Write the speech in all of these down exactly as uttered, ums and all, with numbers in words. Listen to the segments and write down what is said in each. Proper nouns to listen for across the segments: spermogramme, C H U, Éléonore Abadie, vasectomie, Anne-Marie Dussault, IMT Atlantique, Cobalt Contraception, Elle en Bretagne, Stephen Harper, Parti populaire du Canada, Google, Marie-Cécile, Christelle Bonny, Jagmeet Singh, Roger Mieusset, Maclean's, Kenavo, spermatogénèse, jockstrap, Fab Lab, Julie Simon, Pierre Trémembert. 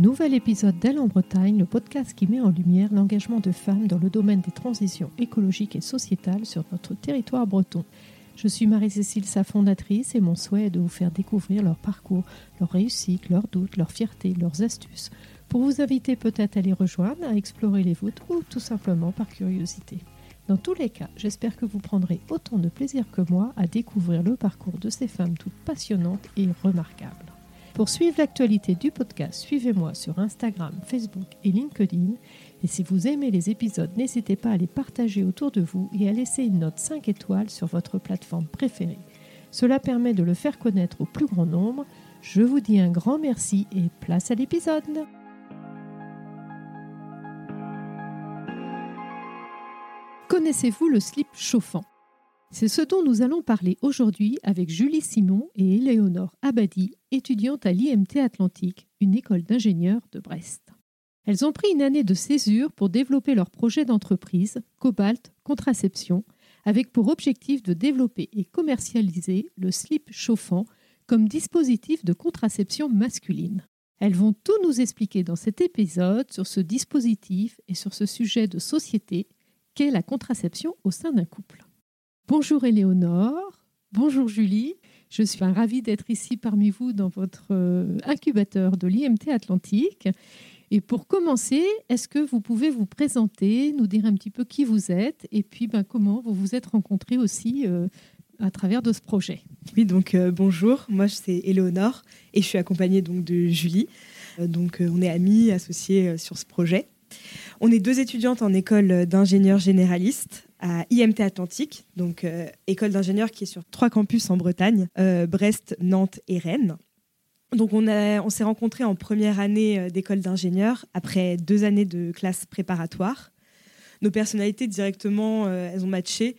Nouvel épisode d'Elle en Bretagne, le podcast qui met en lumière l'engagement de femmes dans le domaine des transitions écologiques et sociétales sur notre territoire breton. Je suis Marie-Cécile, sa fondatrice, et mon souhait est de vous faire découvrir leur parcours, leurs réussites, leurs doutes, leurs fiertés, leurs astuces, pour vous inviter peut-être à les rejoindre, à explorer les vôtres ou tout simplement par curiosité. Dans tous les cas, j'espère que vous prendrez autant de plaisir que moi à découvrir le parcours de ces femmes toutes passionnantes et remarquables. Pour suivre l'actualité du podcast, suivez-moi sur Instagram, Facebook et LinkedIn. Et si vous aimez les épisodes, n'hésitez pas à les partager autour de vous et à laisser une note cinq étoiles sur votre plateforme préférée. Cela permet de le faire connaître au plus grand nombre. Je vous dis un grand merci et place à l'épisode. Connaissez-vous le slip chauffant ? C'est ce dont nous allons parler aujourd'hui avec Julie Simon et Éléonore Abadie, étudiantes à l'I M T Atlantique, une école d'ingénieurs de Brest. Elles ont pris une année de césure pour développer leur projet d'entreprise, Cobalt Contraception, avec pour objectif de développer et commercialiser le slip chauffant comme dispositif de contraception masculine. Elles vont tout nous expliquer dans cet épisode sur ce dispositif et sur ce sujet de société qu'est la contraception au sein d'un couple. Bonjour Éléonore, bonjour Julie, je suis ravie d'être ici parmi vous dans votre incubateur de l'I M T Atlantique. Et pour commencer, est-ce que vous pouvez vous présenter, nous dire un petit peu qui vous êtes et puis ben, comment vous vous êtes rencontrés aussi euh, à travers de ce projet ? Oui, donc euh, bonjour, moi c'est Éléonore et je suis accompagnée donc, de Julie. Euh, donc euh, on est amies, associées euh, sur ce projet. On est deux étudiantes en école d'ingénieurs généralistes à I M T Atlantique, donc euh, école d'ingénieurs qui est sur trois campus en Bretagne, euh, Brest, Nantes et Rennes. Donc on, a, on s'est rencontrés en première année d'école d'ingénieurs après deux années de classe préparatoire. Nos personnalités directement, euh, elles ont matché,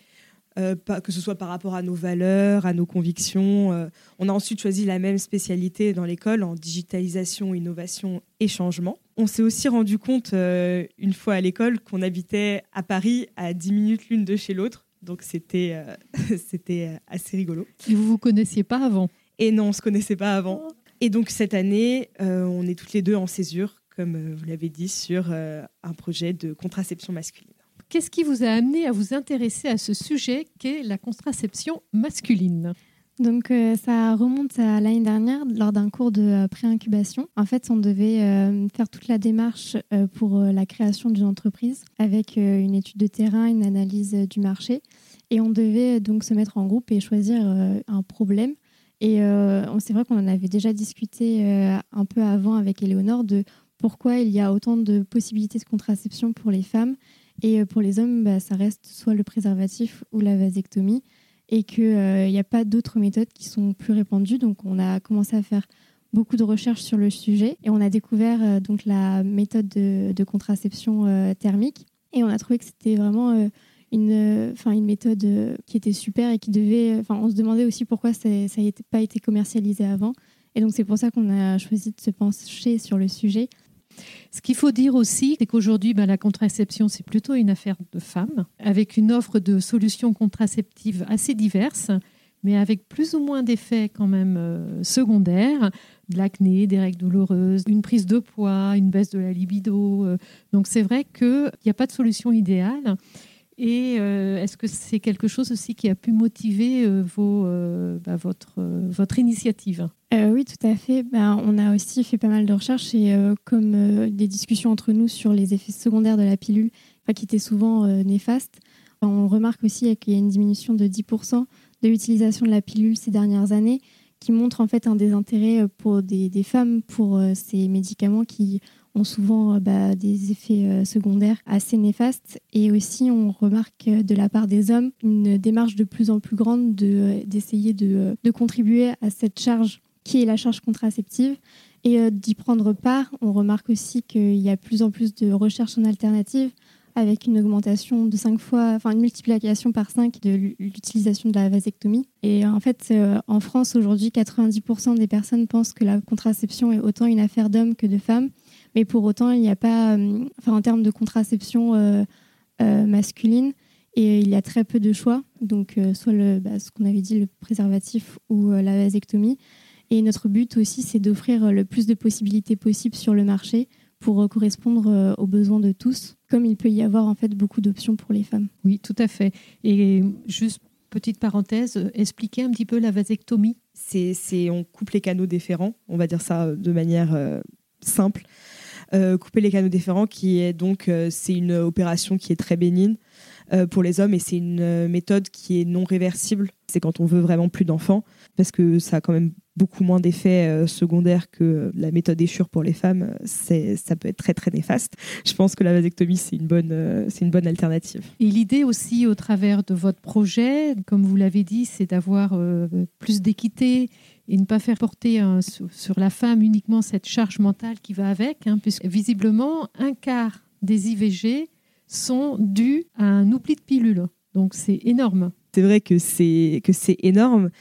euh, pas, que ce soit par rapport à nos valeurs, à nos convictions. Euh, on a ensuite choisi la même spécialité dans l'école en digitalisation, innovation et changement. On s'est aussi rendu compte, euh, une fois à l'école, qu'on habitait à Paris à dix minutes l'une de chez l'autre. Donc, c'était, euh, c'était assez rigolo. Et vous ne vous connaissiez pas avant ? Et non, on ne se connaissait pas avant. Et donc, cette année, euh, on est toutes les deux en césure, comme euh, vous l'avez dit, sur euh, un projet de contraception masculine. Qu'est-ce qui vous a amené à vous intéresser à ce sujet qu'est la contraception masculine ? Donc euh, ça remonte à l'année dernière lors d'un cours de euh, pré-incubation. En fait, on devait euh, faire toute la démarche euh, pour euh, la création d'une entreprise avec euh, une étude de terrain, une analyse euh, du marché. Et on devait euh, donc se mettre en groupe et choisir euh, un problème. Et euh, c'est vrai qu'on en avait déjà discuté euh, un peu avant avec Éléonore de pourquoi il y a autant de possibilités de contraception pour les femmes. Et euh, pour les hommes, bah, ça reste soit le préservatif ou la vasectomie. Et qu'il n'y a pas d'autres méthodes qui sont plus répandues. Donc, on a commencé à faire beaucoup de recherches sur le sujet et on a découvert euh, donc, la méthode de, de contraception euh, thermique. Et on a trouvé que c'était vraiment euh, une, euh, une méthode euh, qui était super et qui devait... On se demandait aussi pourquoi ça n'a pas été commercialisé avant. Et donc, c'est pour ça qu'on a choisi de se pencher sur le sujet. Ce qu'il faut dire aussi, c'est qu'aujourd'hui, ben, la contraception, c'est plutôt une affaire de femmes, avec une offre de solutions contraceptives assez diverses, mais avec plus ou moins d'effets quand même euh, secondaires, de l'acné, des règles douloureuses, une prise de poids, une baisse de la libido. Euh, donc c'est vrai qu'il n'y a pas de solution idéale. Et euh, est-ce que c'est quelque chose aussi qui a pu motiver euh, vos, euh, bah, votre, euh, votre initiative ? Euh, oui, tout à fait. Ben, on a aussi fait pas mal de recherches et euh, comme euh, des discussions entre nous sur les effets secondaires de la pilule, qui étaient souvent euh, néfastes, on remarque aussi qu'il y a une diminution de dix pour cent de l'utilisation de la pilule ces dernières années, qui montre en fait un désintérêt pour des, des femmes pour euh, ces médicaments qui ont souvent bah, des effets secondaires assez néfastes. Et aussi, on remarque de la part des hommes une démarche de plus en plus grande de, d'essayer de, de contribuer à cette charge qui est la charge contraceptive et d'y prendre part. On remarque aussi qu'il y a de plus en plus de recherches en alternative avec une augmentation de cinq fois, enfin une multiplication par cinq de l'utilisation de la vasectomie. Et en fait, en France, aujourd'hui, quatre-vingt-dix pour cent des personnes pensent que la contraception est autant une affaire d'hommes que de femmes. Mais pour autant, il n'y a pas, euh, enfin, en termes de contraception euh, euh, masculine, et il y a très peu de choix, donc euh, soit le, bah, ce qu'on avait dit, le préservatif ou euh, la vasectomie. Et notre but aussi, c'est d'offrir le plus de possibilités possibles sur le marché pour correspondre aux besoins de tous, comme il peut y avoir en fait beaucoup d'options pour les femmes. Oui, tout à fait. Et juste petite parenthèse, expliquez un petit peu la vasectomie. C'est, c'est on coupe les canaux déférents, on va dire ça de manière euh, simple. Euh, couper les canaux déférents, qui est donc euh, c'est une opération qui est très bénigne euh, pour les hommes, et c'est une euh, méthode qui est non réversible. C'est quand on veut vraiment plus d'enfants, parce que ça a quand même beaucoup moins d'effets euh, secondaires que euh, la méthode échure pour les femmes. C'est, ça peut être très très néfaste. Je pense que la vasectomie, c'est une bonne euh, c'est une bonne alternative. Et l'idée aussi au travers de votre projet, comme vous l'avez dit, c'est d'avoir euh, plus d'équité et ne pas faire porter hein, sur la femme uniquement cette charge mentale qui va avec, hein, puisque visiblement, un quart des I V G sont dus à un oubli de pilule. Donc, c'est énorme. C'est vrai que c'est, que c'est énorme.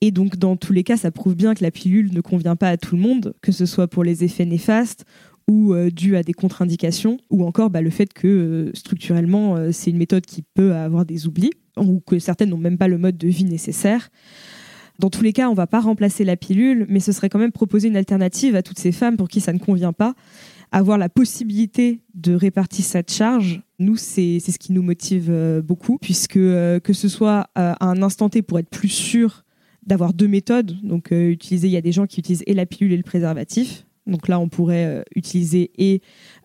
Et donc, dans tous les cas, ça prouve bien que la pilule ne convient pas à tout le monde, que ce soit pour les effets néfastes ou euh, dû à des contre-indications, ou encore bah, le fait que euh, structurellement, euh, c'est une méthode qui peut avoir des oublis, ou que certaines n'ont même pas le mode de vie nécessaire. Dans tous les cas, on ne va pas remplacer la pilule, mais ce serait quand même proposer une alternative à toutes ces femmes pour qui ça ne convient pas. Avoir la possibilité de répartir cette charge, nous, c'est, c'est ce qui nous motive beaucoup, puisque euh, que ce soit euh, à un instant T pour être plus sûr d'avoir deux méthodes, donc euh, utiliser, il y a des gens qui utilisent et la pilule et le préservatif, donc là, on pourrait euh, utiliser et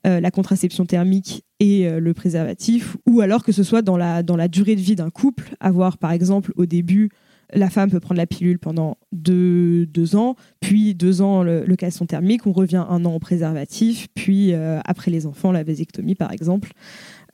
euh, la contraception thermique et euh, le préservatif, ou alors que ce soit dans la, dans la durée de vie d'un couple, avoir par exemple au début, la femme peut prendre la pilule pendant deux, deux ans, puis deux ans le, le castration thermique, on revient un an au préservatif, puis euh, après les enfants, la vasectomie par exemple.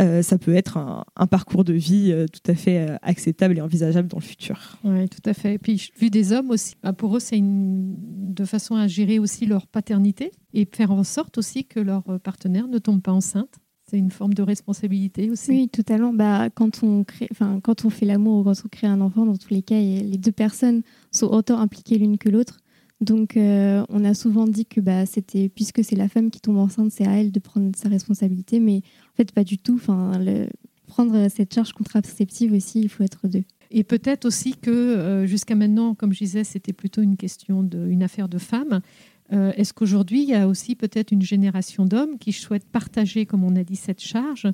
Euh, ça peut être un, un parcours de vie euh, tout à fait euh, acceptable et envisageable dans le futur. Oui, tout à fait. Et puis, vu des hommes aussi, bah pour eux, c'est une de façon à gérer aussi leur paternité et faire en sorte aussi que leur partenaire ne tombe pas enceinte. C'est une forme de responsabilité aussi. Oui, totalement. Bah, quand on crée, enfin, quand on fait l'amour ou quand on crée un enfant, dans tous les cas, les deux personnes sont autant impliquées l'une que l'autre. Donc, euh, on a souvent dit que bah, c'était, puisque c'est la femme qui tombe enceinte, c'est à elle de prendre sa responsabilité. Mais en fait, pas du tout. Enfin, le, prendre cette charge contraceptive aussi, il faut être deux. Et peut-être aussi que euh, jusqu'à maintenant, comme je disais, c'était plutôt une question de, une affaire de femmes. Euh, est-ce qu'aujourd'hui, il y a aussi peut-être une génération d'hommes qui souhaitent partager, comme on a dit, cette charge,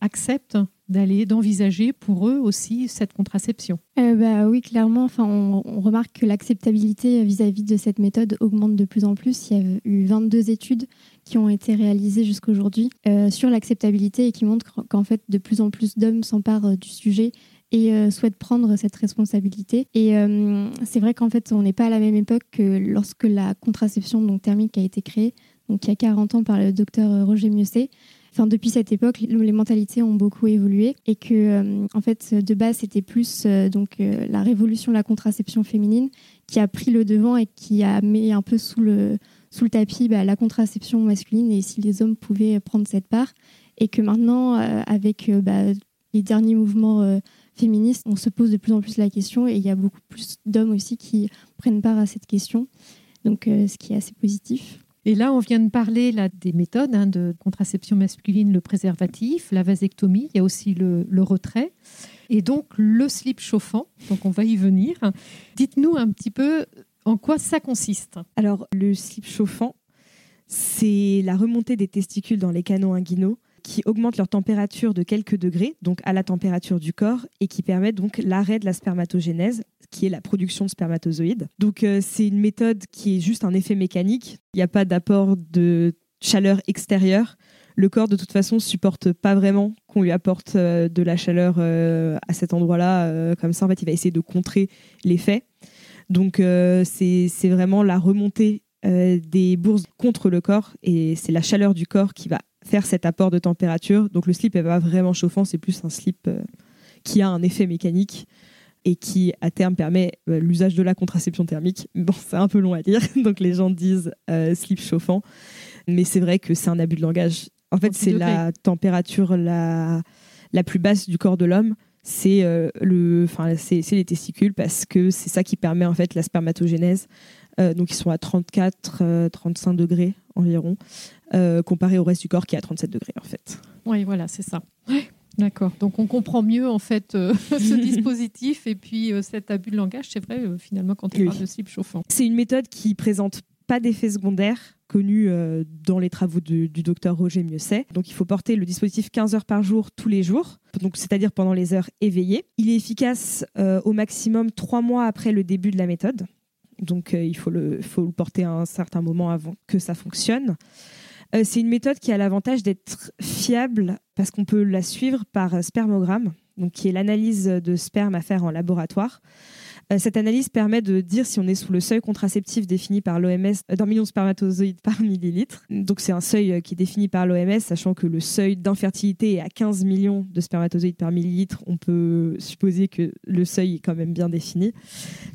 acceptent d'aller, d'envisager pour eux aussi cette contraception ? euh, bah, Oui, clairement. Enfin, on, on remarque que l'acceptabilité vis-à-vis de cette méthode augmente de plus en plus. Il y a eu vingt-deux études qui ont été réalisées jusqu'à aujourd'hui euh, sur l'acceptabilité et qui montrent qu'en fait, de plus en plus d'hommes s'emparent du sujet et euh, souhaite prendre cette responsabilité. Et euh, c'est vrai qu'en fait, on n'est pas à la même époque que lorsque la contraception donc, thermique a été créée, donc il y a quarante ans par le docteur Roger Mieusset. Enfin, depuis cette époque, les mentalités ont beaucoup évolué et que, euh, en fait, de base, c'était plus euh, donc, euh, la révolution de la contraception féminine qui a pris le devant et qui a mis un peu sous le, sous le tapis bah, la contraception masculine et si les hommes pouvaient prendre cette part. Et que maintenant, euh, avec euh, bah, les derniers mouvements euh, féministes, on se pose de plus en plus la question et il y a beaucoup plus d'hommes aussi qui prennent part à cette question, donc euh, ce qui est assez positif. Et là, on vient de parler là, des méthodes hein, de contraception masculine, le préservatif, la vasectomie, il y a aussi le, le retrait et donc le slip chauffant, donc on va y venir. Dites-nous un petit peu en quoi ça consiste. Alors, le slip chauffant, c'est la remontée des testicules dans les canaux inguinaux qui augmentent leur température de quelques degrés, donc à la température du corps, et qui permet donc l'arrêt de la spermatogénèse, qui est la production de spermatozoïdes. Donc euh, c'est une méthode qui est juste un effet mécanique. Il n'y a pas d'apport de chaleur extérieure. Le corps, de toute façon, ne supporte pas vraiment qu'on lui apporte euh, de la chaleur euh, à cet endroit-là. Euh, comme ça, en fait, il va essayer de contrer l'effet. Donc euh, c'est, c'est vraiment la remontée euh, des bourses contre le corps, et c'est la chaleur du corps qui va faire cet apport de température. Donc le slip n'est pas vraiment chauffant, c'est plus un slip euh, qui a un effet mécanique et qui, à terme, permet euh, l'usage de la contraception thermique. Bon, c'est un peu long à dire, donc les gens disent euh, slip chauffant, mais c'est vrai que c'est un abus de langage. En fait, c'est la température la, la plus basse du corps de l'homme, c'est, euh, le, c'est, c'est les testicules, parce que c'est ça qui permet en fait, la spermatogénèse. Euh, donc ils sont à trente-quatre, euh, trente-cinq degrés environ, euh, comparé au reste du corps qui est à trente-sept degrés en fait. Oui, voilà, c'est ça. Ouais. D'accord. Donc, on comprend mieux, en fait, euh, ce dispositif et puis euh, cet abus de langage, c'est vrai, euh, finalement, quand on oui. parle de slip chauffant. C'est une méthode qui présente pas d'effets secondaires connus euh, dans les travaux de, du docteur Roger Mieusset. Donc, il faut porter le dispositif quinze heures par jour, tous les jours, donc, c'est-à-dire pendant les heures éveillées. Il est efficace euh, au maximum trois mois après le début de la méthode. Donc, euh, il faut le, faut le porter à un certain moment avant que ça fonctionne. Euh, c'est une méthode qui a l'avantage d'être fiable parce qu'on peut la suivre par spermogramme, donc qui est l'analyse de sperme à faire en laboratoire. Euh, cette analyse permet de dire si on est sous le seuil contraceptif défini par l'O M S d'un million de spermatozoïdes par millilitre. Donc c'est un seuil qui est défini par l'O M S, sachant que le seuil d'infertilité est à quinze millions de spermatozoïdes par millilitre. On peut supposer que le seuil est quand même bien défini,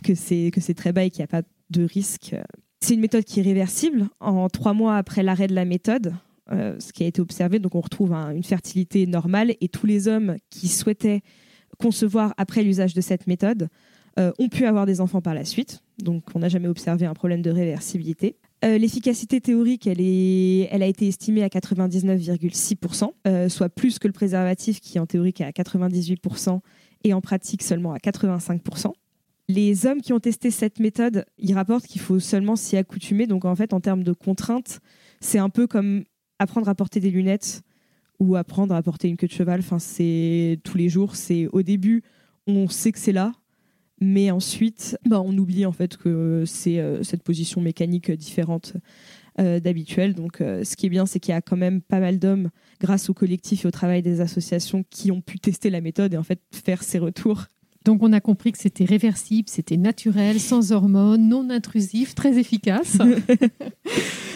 que c'est, que c'est très bas et qu'il n'y a pas de risque. C'est une méthode qui est réversible. En trois mois après l'arrêt de la méthode, euh, ce qui a été observé, donc on retrouve un, une fertilité normale et tous les hommes qui souhaitaient concevoir après l'usage de cette méthode euh, ont pu avoir des enfants par la suite. Donc on n'a jamais observé un problème de réversibilité. Euh, l'efficacité théorique, elle, est, elle a été estimée à quatre-vingt-dix-neuf virgule six pour cent, euh, soit plus que le préservatif qui en théorie est à quatre-vingt-dix-huit pour cent et en pratique seulement à quatre-vingt-cinq pour cent. Les hommes qui ont testé cette méthode, ils rapportent qu'il faut seulement s'y accoutumer. Donc, en fait, en termes de contraintes, c'est un peu comme apprendre à porter des lunettes ou apprendre à porter une queue de cheval. Enfin, c'est tous les jours. C'est au début, on sait que c'est là, mais ensuite, bah, on oublie en fait que c'est euh, cette position mécanique différente euh, d'habituelle. Donc, euh, ce qui est bien, c'est qu'il y a quand même pas mal d'hommes, grâce au collectif et au travail des associations, qui ont pu tester la méthode et en fait faire ces retours. Donc, on a compris que c'était réversible, c'était naturel, sans hormones, non intrusif, très efficace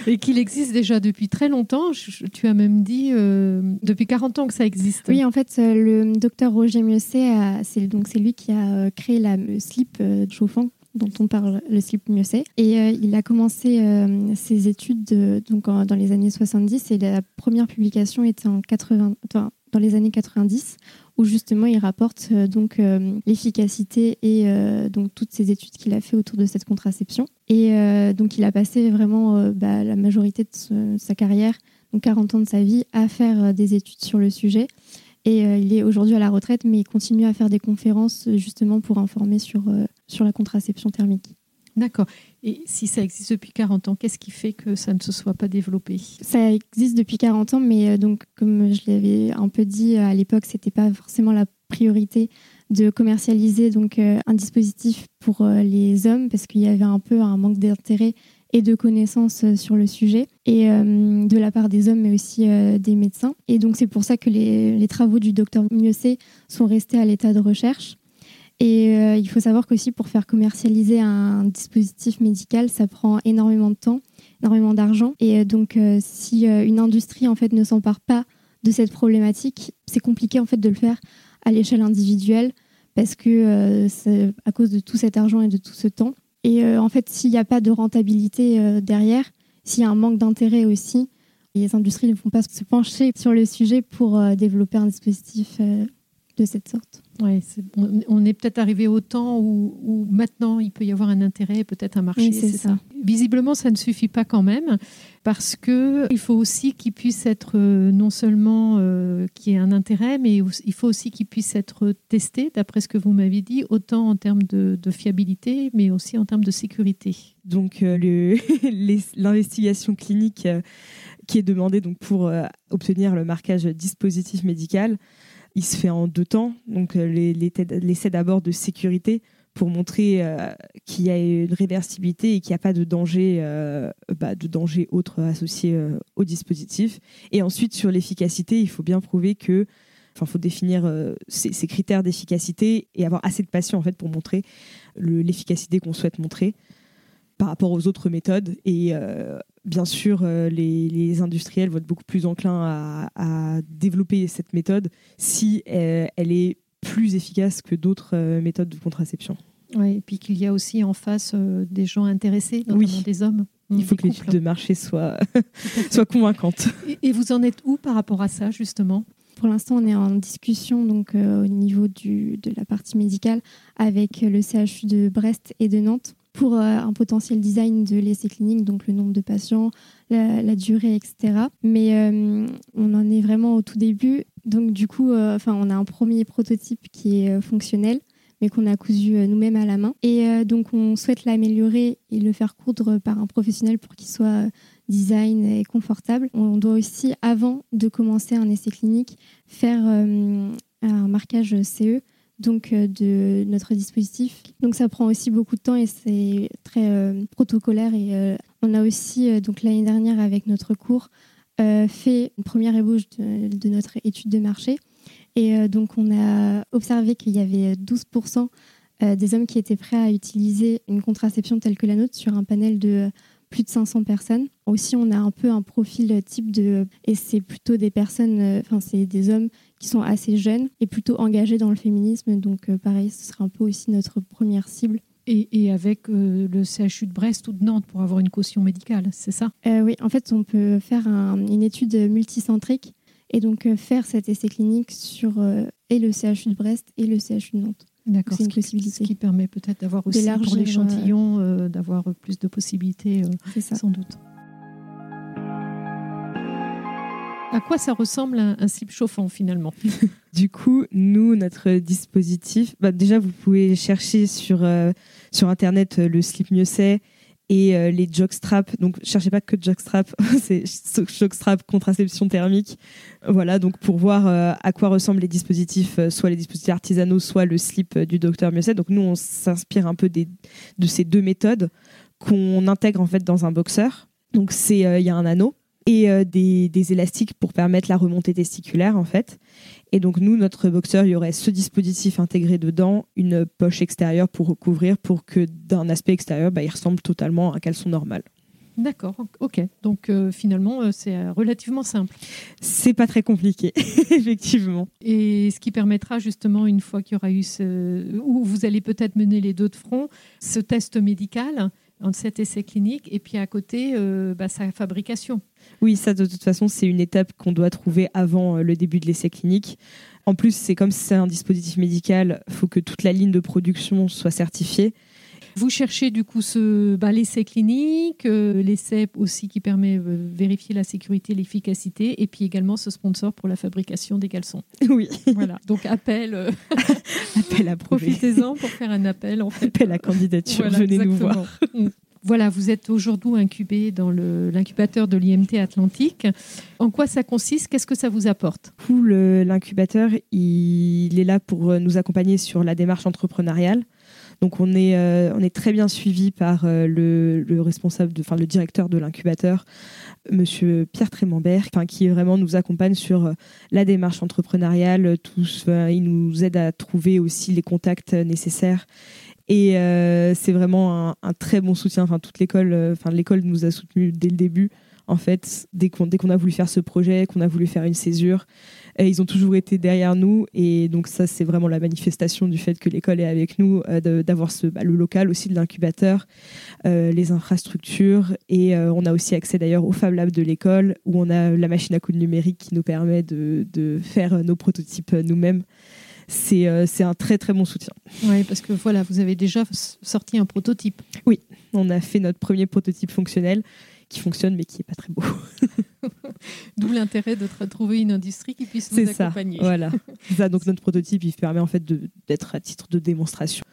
et qu'il existe déjà depuis très longtemps. Je, tu as même dit euh, depuis quarante ans que ça existe. Oui, en fait, le docteur Roger Mieusset, c'est, donc, c'est lui qui a créé la, le slip chauffant dont on parle, le slip Mieusset. Et euh, il a commencé euh, ses études euh, donc, en, dans les années soixante-dix et la première publication était en quatre-vingts, enfin, dans les années quatre-vingt-dix, où justement il rapporte euh, donc euh, l'efficacité et euh, donc toutes ces études qu'il a fait autour de cette contraception. Et euh, donc il a passé vraiment euh, bah, la majorité de, ce, de sa carrière, donc quarante ans de sa vie, à faire euh, des études sur le sujet. Et euh, il est aujourd'hui à la retraite, mais il continue à faire des conférences justement pour informer sur, euh, sur la contraception thermique. D'accord. Et si ça existe depuis quarante ans, qu'est-ce qui fait que ça ne se soit pas développé ? Ça existe depuis quarante ans, mais donc, comme je l'avais un peu dit à l'époque, ce n'était pas forcément la priorité de commercialiser donc, un dispositif pour les hommes parce qu'il y avait un peu un manque d'intérêt et de connaissances sur le sujet, et euh, de la part des hommes, mais aussi euh, des médecins. Et donc, c'est pour ça que les, les travaux du docteur Mieusset sont restés à l'état de recherche. Et euh, il faut savoir qu'aussi, pour faire commercialiser un dispositif médical, ça prend énormément de temps, énormément d'argent. Et donc, euh, si euh, une industrie en fait, ne s'empare pas de cette problématique, c'est compliqué en fait, de le faire à l'échelle individuelle parce que euh, c'est à cause de tout cet argent et de tout ce temps. Et euh, en fait, s'il n'y a pas de rentabilité euh, derrière, s'il y a un manque d'intérêt aussi, les industries ne vont pas se pencher sur le sujet pour euh, développer un dispositif euh, de cette sorte. Ouais, c'est, on est peut-être arrivé au temps où, où maintenant il peut y avoir un intérêt et peut-être un marché. Oui, c'est c'est ça. Ça. Visiblement, ça ne suffit pas quand même parce qu'il faut aussi qu'il puisse être euh, non seulement euh, qu'il y ait un intérêt, mais il faut aussi qu'il puisse être testé, d'après ce que vous m'avez dit, autant en termes de, de fiabilité, mais aussi en termes de sécurité. Donc, euh, le, les, l'investigation clinique euh, qui est demandée donc, pour euh, obtenir le marquage dispositif médical, il se fait en deux temps, donc les, les, l'essai d'abord de sécurité pour montrer euh, qu'il y a une réversibilité et qu'il n'y a pas de danger, euh, bah, de danger autre associé euh, au dispositif. Et ensuite, sur l'efficacité, il faut bien prouver que, enfin, faut définir euh, ces, ces critères d'efficacité et avoir assez de patients en fait pour montrer le, l'efficacité qu'on souhaite montrer par rapport aux autres méthodes. Et euh, bien sûr, euh, les, les industriels vont être beaucoup plus enclins à, à développer cette méthode si euh, elle est plus efficace que d'autres euh, méthodes de contraception. Ouais, et puis qu'il y a aussi en face euh, des gens intéressés, notamment oui. des hommes. Il faut que l'étude de marché soit, soit convaincante. Et, et vous en êtes où par rapport à ça, justement ? Pour l'instant, on est en discussion donc, euh, au niveau du, de la partie médicale avec le C H U de Brest et de Nantes, pour un potentiel design de l'essai clinique, donc le nombre de patients, la, la durée, et cetera. Mais euh, on en est vraiment au tout début. Donc du coup, euh, on a un premier prototype qui est euh, fonctionnel, mais qu'on a cousu euh, nous-mêmes à la main. Et euh, donc on souhaite l'améliorer et le faire coudre par un professionnel pour qu'il soit euh, design et confortable. On doit aussi, avant de commencer un essai clinique, faire euh, un marquage C E donc, euh, de notre dispositif. Donc ça prend aussi beaucoup de temps et c'est très euh, protocolaire. Et, euh, on a aussi, euh, donc, l'année dernière, avec notre cours, Euh, fait une première ébauche de, de notre étude de marché. Et euh, donc, on a observé qu'il y avait douze pour cent euh, des hommes qui étaient prêts à utiliser une contraception telle que la nôtre sur un panel de plus de cinq cents personnes. Aussi, on a un peu un profil type de... Et c'est plutôt des personnes... Enfin, euh, c'est des hommes qui sont assez jeunes et plutôt engagés dans le féminisme. Donc, euh, pareil, ce sera un peu aussi notre première cible. Et, et avec euh, le C H U de Brest ou de Nantes pour avoir une caution médicale, c'est ça ? euh, Oui, en fait, on peut faire un, une étude multicentrique et donc euh, faire cet essai clinique sur euh, et le C H U de Brest et le C H U de Nantes. D'accord, c'est une ce possibilité. Qui, ce qui permet peut-être d'avoir aussi largir, pour l'échantillon, euh, d'avoir plus de possibilités, euh, c'est ça. Sans doute. À quoi ça ressemble un, un slip chauffant finalement ? Du coup, nous, notre dispositif, bah déjà, vous pouvez chercher sur, euh, sur Internet euh, le slip Mieusset et euh, les jockstraps. Donc, cherchez pas que jockstrap, c'est jockstrap contraception thermique. Voilà, donc pour voir euh, à quoi ressemblent les dispositifs, euh, soit les dispositifs artisanaux, soit le slip euh, du docteur Mieusset. Donc, nous, on s'inspire un peu des, de ces deux méthodes qu'on intègre en fait dans un boxeur. Donc, il euh, y a un anneau. Et euh, des, des élastiques pour permettre la remontée testiculaire, en fait. Et donc, nous, notre boxeur, il y aurait ce dispositif intégré dedans, une poche extérieure pour recouvrir, pour que d'un aspect extérieur, bah, il ressemble totalement à un caleçon normal. D'accord, ok. Donc, euh, finalement, euh, c'est relativement simple. C'est pas très compliqué, effectivement. Et ce qui permettra, justement, une fois qu'il y aura eu ce... où vous allez peut-être mener les deux de front, ce test médical, cet essai clinique, et puis à côté, euh, bah, sa fabrication. Oui, ça, de toute façon, c'est une étape qu'on doit trouver avant le début de l'essai clinique. En plus, c'est comme c'est un dispositif médical, il faut que toute la ligne de production soit certifiée. Vous cherchez du coup ce, bah, l'essai clinique, euh, l'essai aussi qui permet de euh, vérifier la sécurité, l'efficacité, et puis également ce sponsor pour la fabrication des caleçons. Oui. Voilà. Donc appel, euh... appel à prouver. Profitez-en pour faire un appel. En fait. Appel à candidature. Voilà, venez exactement. Nous voir. Voilà, vous êtes aujourd'hui incubé dans le, l'incubateur de l'I M T Atlantique. En quoi ça consiste ? Qu'est-ce que ça vous apporte ? Le, l'incubateur, il est là pour nous accompagner sur la démarche entrepreneuriale. Donc on est, euh, on est très bien suivi par euh, le, le responsable, de, enfin le directeur de l'incubateur, Monsieur Pierre Trémembert, qui vraiment nous accompagne sur euh, la démarche entrepreneuriale. Tous, euh, il nous aide à trouver aussi les contacts euh, nécessaires. Et euh, c'est vraiment un, un très bon soutien. Enfin toute l'école, euh, enfin l'école nous a soutenus dès le début. En fait, dès qu'on, dès qu'on a voulu faire ce projet, qu'on a voulu faire une césure, euh, ils ont toujours été derrière nous. Et donc ça, c'est vraiment la manifestation du fait que l'école est avec nous, euh, de, d'avoir ce, bah, le local aussi de l'incubateur, euh, les infrastructures. Et euh, on a aussi accès d'ailleurs au Fab Lab de l'école, où on a la machine à coudre numérique qui nous permet de, de faire nos prototypes nous-mêmes. C'est, euh, c'est un très très bon soutien. Oui, parce que voilà, vous avez déjà sorti un prototype. Oui, on a fait notre premier prototype fonctionnel qui fonctionne mais qui n'est pas très beau. D'où l'intérêt de trouver une industrie qui puisse nous c'est accompagner. Ça, voilà. C'est ça, donc notre prototype, il permet en fait de, d'être à titre de démonstration.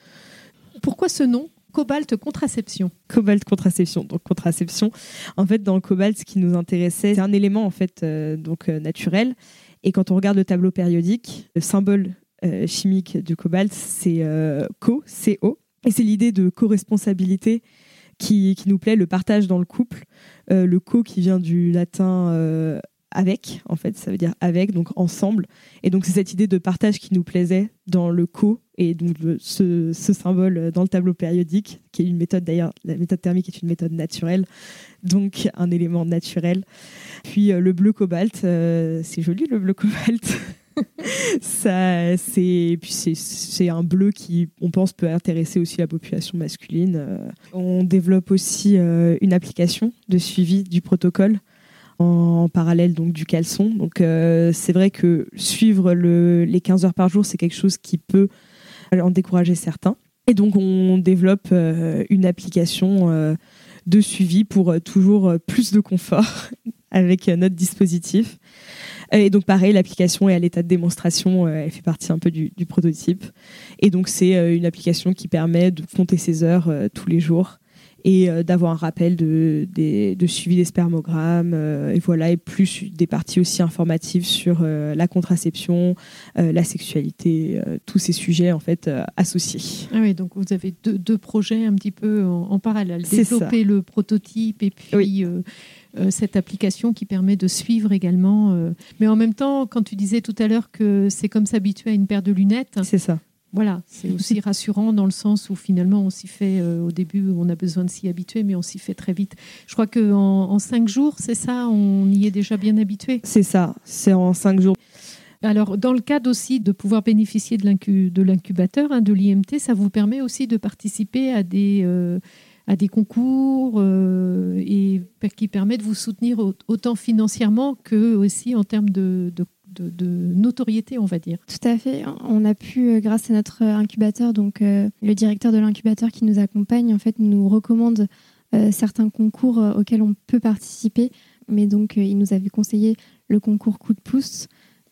Pourquoi ce nom ? Cobalt Contraception. Cobalt Contraception, donc contraception. En fait, dans le cobalt, ce qui nous intéressait, c'est un élément en fait euh, donc euh, naturel. Et quand on regarde le tableau périodique, le symbole Euh, chimique du cobalt, c'est euh, co, C O, et c'est l'idée de co-responsabilité qui, qui nous plaît, le partage dans le couple, euh, le co qui vient du latin euh, avec, en fait, ça veut dire avec, donc ensemble, et donc c'est cette idée de partage qui nous plaisait dans le co, et donc le, ce, ce symbole dans le tableau périodique, qui est une méthode d'ailleurs, la méthode thermique est une méthode naturelle, donc un élément naturel. Puis euh, le bleu cobalt, euh, c'est joli le bleu cobalt. Ça, c'est, puis c'est, c'est un bleu qui, on pense, peut intéresser aussi la population masculine. On développe aussi une application de suivi du protocole en parallèle donc, du caleçon. Donc, euh, c'est vrai que suivre le, les quinze heures par jour, c'est quelque chose qui peut en décourager certains. Et donc, on développe euh, une application euh, de suivi pour euh, toujours euh, plus de confort avec euh, notre dispositif. Et donc pareil, l'application est à l'état de démonstration, elle fait partie un peu du, du prototype. Et donc c'est une application qui permet de compter ses heures tous les jours et d'avoir un rappel de, de, de suivi des spermogrammes, euh, et voilà, et plus des parties aussi informatives sur euh, la contraception, euh, la sexualité, euh, tous ces sujets en fait euh, associés. Ah oui, donc vous avez deux, deux projets un petit peu en, en parallèle, développer le prototype et puis oui. euh, euh, cette application qui permet de suivre également. Euh, mais en même temps, quand tu disais tout à l'heure que c'est comme s'habituer à une paire de lunettes. C'est ça. Voilà, c'est aussi rassurant dans le sens où finalement on s'y fait, euh, au début on a besoin de s'y habituer, mais on s'y fait très vite. Je crois qu'en en cinq jours, c'est ça, on y est déjà bien habitué. C'est ça, c'est en cinq jours. Alors dans le cadre aussi de pouvoir bénéficier de, l'incu, de l'incubateur, hein, de l'I M T, ça vous permet aussi de participer à des, euh, à des concours euh, et qui permettent de vous soutenir autant financièrement que aussi en termes de, de De, de notoriété, on va dire. Tout à fait. On a pu, grâce à notre incubateur, donc euh, le directeur de l'incubateur qui nous accompagne, en fait, nous recommande euh, certains concours auxquels on peut participer. Mais donc, euh, il nous avait conseillé le concours coup de pouce,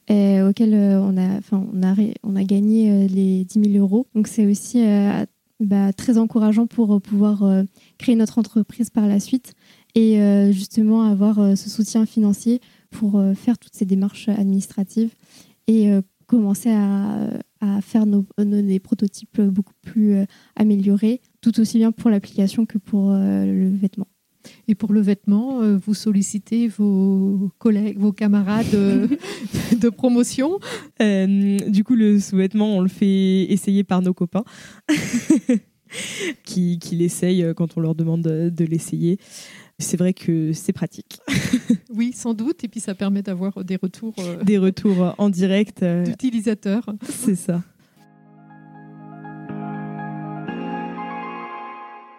et, auquel euh, on a, enfin, on a, on a gagné euh, les dix mille euros. Donc, c'est aussi euh, bah, très encourageant pour euh, pouvoir euh, créer notre entreprise par la suite et euh, justement avoir euh, ce soutien financier pour faire toutes ces démarches administratives et euh, commencer à, à faire nos, nos, des prototypes beaucoup plus euh, améliorés, tout aussi bien pour l'application que pour euh, le vêtement. Et pour le vêtement, euh, vous sollicitez vos collègues, vos camarades euh, de promotion. Euh, du coup, le sous-vêtement, on le fait essayer par nos copains. qui, qui l'essayent quand on leur demande de, de l'essayer. C'est vrai que c'est pratique. Oui, sans doute. Et puis, ça permet d'avoir des retours... Euh, des retours en direct. Euh, d'utilisateurs. C'est ça.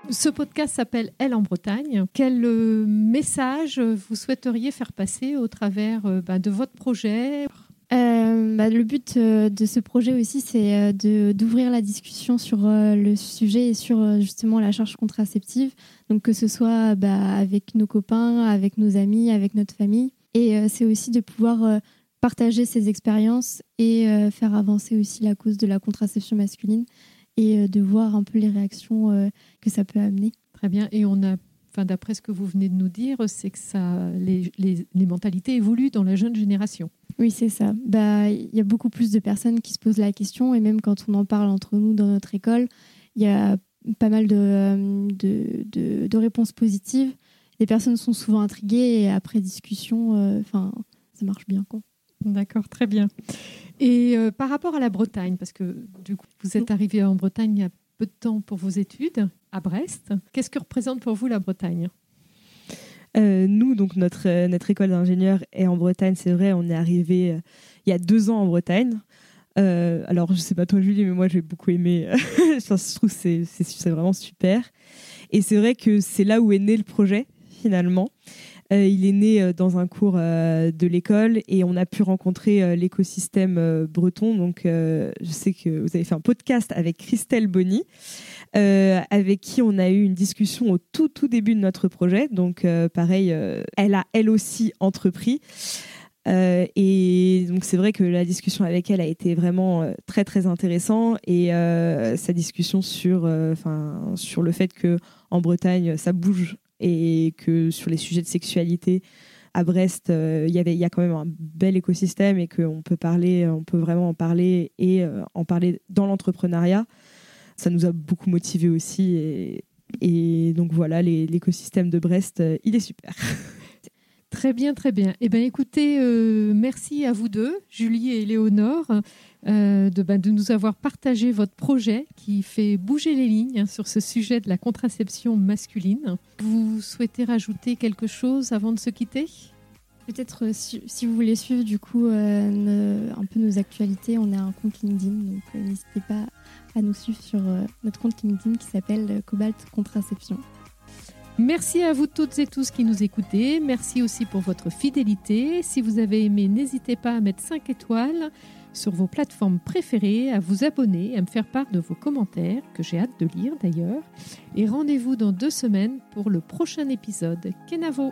Ce podcast s'appelle Elle en Bretagne. Quel euh, message vous souhaiteriez faire passer au travers euh, bah, de votre projet ? Euh, bah, le but euh, de ce projet aussi, c'est euh, de, d'ouvrir la discussion sur euh, le sujet et sur euh, justement la charge contraceptive. Donc que ce soit bah, avec nos copains, avec nos amis, avec notre famille. Et euh, c'est aussi de pouvoir euh, partager ces expériences et euh, faire avancer aussi la cause de la contraception masculine et euh, de voir un peu les réactions euh, que ça peut amener. Très bien. Et on a Enfin, d'après ce que vous venez de nous dire, c'est que ça, les, les, les mentalités évoluent dans la jeune génération. Oui, c'est ça. Bah, il y a beaucoup plus de personnes qui se posent la question. Et même quand on en parle entre nous dans notre école, il y a pas mal de, de, de, de réponses positives. Les personnes sont souvent intriguées et après discussion, euh, enfin, ça marche bien, quoi. D'accord, très bien. Et euh, par rapport à la Bretagne, parce que du coup, vous êtes arrivée en Bretagne il y a peu de temps pour vos études à Brest. Qu'est-ce que représente pour vous la Bretagne ? euh, Nous, donc notre, euh, notre école d'ingénieurs est en Bretagne. C'est vrai, on est arrivé euh, il y a deux ans en Bretagne. Euh, alors, je ne sais pas toi, Julie, mais moi, j'ai beaucoup aimé. Je trouve que c'est, c'est, c'est vraiment super. Et c'est vrai que c'est là où est né le projet, finalement. Euh, il est né euh, dans un cours euh, de l'école et on a pu rencontrer euh, l'écosystème euh, breton. Donc, euh, je sais que vous avez fait un podcast avec Christelle Bonny, euh, avec qui on a eu une discussion au tout, tout début de notre projet. Donc, euh, pareil, euh, elle a elle aussi entrepris. Euh, et donc, c'est vrai que la discussion avec elle a été vraiment euh, très, très intéressante. Et euh, sa discussion sur, euh, 'fin, sur le fait qu'en Bretagne, ça bouge. Et que sur les sujets de sexualité à Brest, euh, y avait, y a quand même un bel écosystème et qu'on peut parler, on peut vraiment en parler et euh, en parler dans l'entrepreneuriat. Ça nous a beaucoup motivés aussi. Et, et donc voilà, les, l'écosystème de Brest, euh, il est super. Très bien, très bien. Eh bien, écoutez, euh, merci à vous deux, Julie et Éléonore, euh, de, ben, de nous avoir partagé votre projet qui fait bouger les lignes sur ce sujet de la contraception masculine. Vous souhaitez rajouter quelque chose avant de se quitter ? Peut-être, euh, si, si vous voulez suivre du coup euh, ne, un peu nos actualités, on a un compte LinkedIn, donc euh, n'hésitez pas à nous suivre sur euh, notre compte LinkedIn qui s'appelle euh, Cobalt Contraception. Merci à vous toutes et tous qui nous écoutez. Merci aussi pour votre fidélité. Si vous avez aimé, n'hésitez pas à mettre cinq étoiles sur vos plateformes préférées, à vous abonner, à me faire part de vos commentaires, que j'ai hâte de lire d'ailleurs. Et rendez-vous dans deux semaines pour le prochain épisode. Kenavo!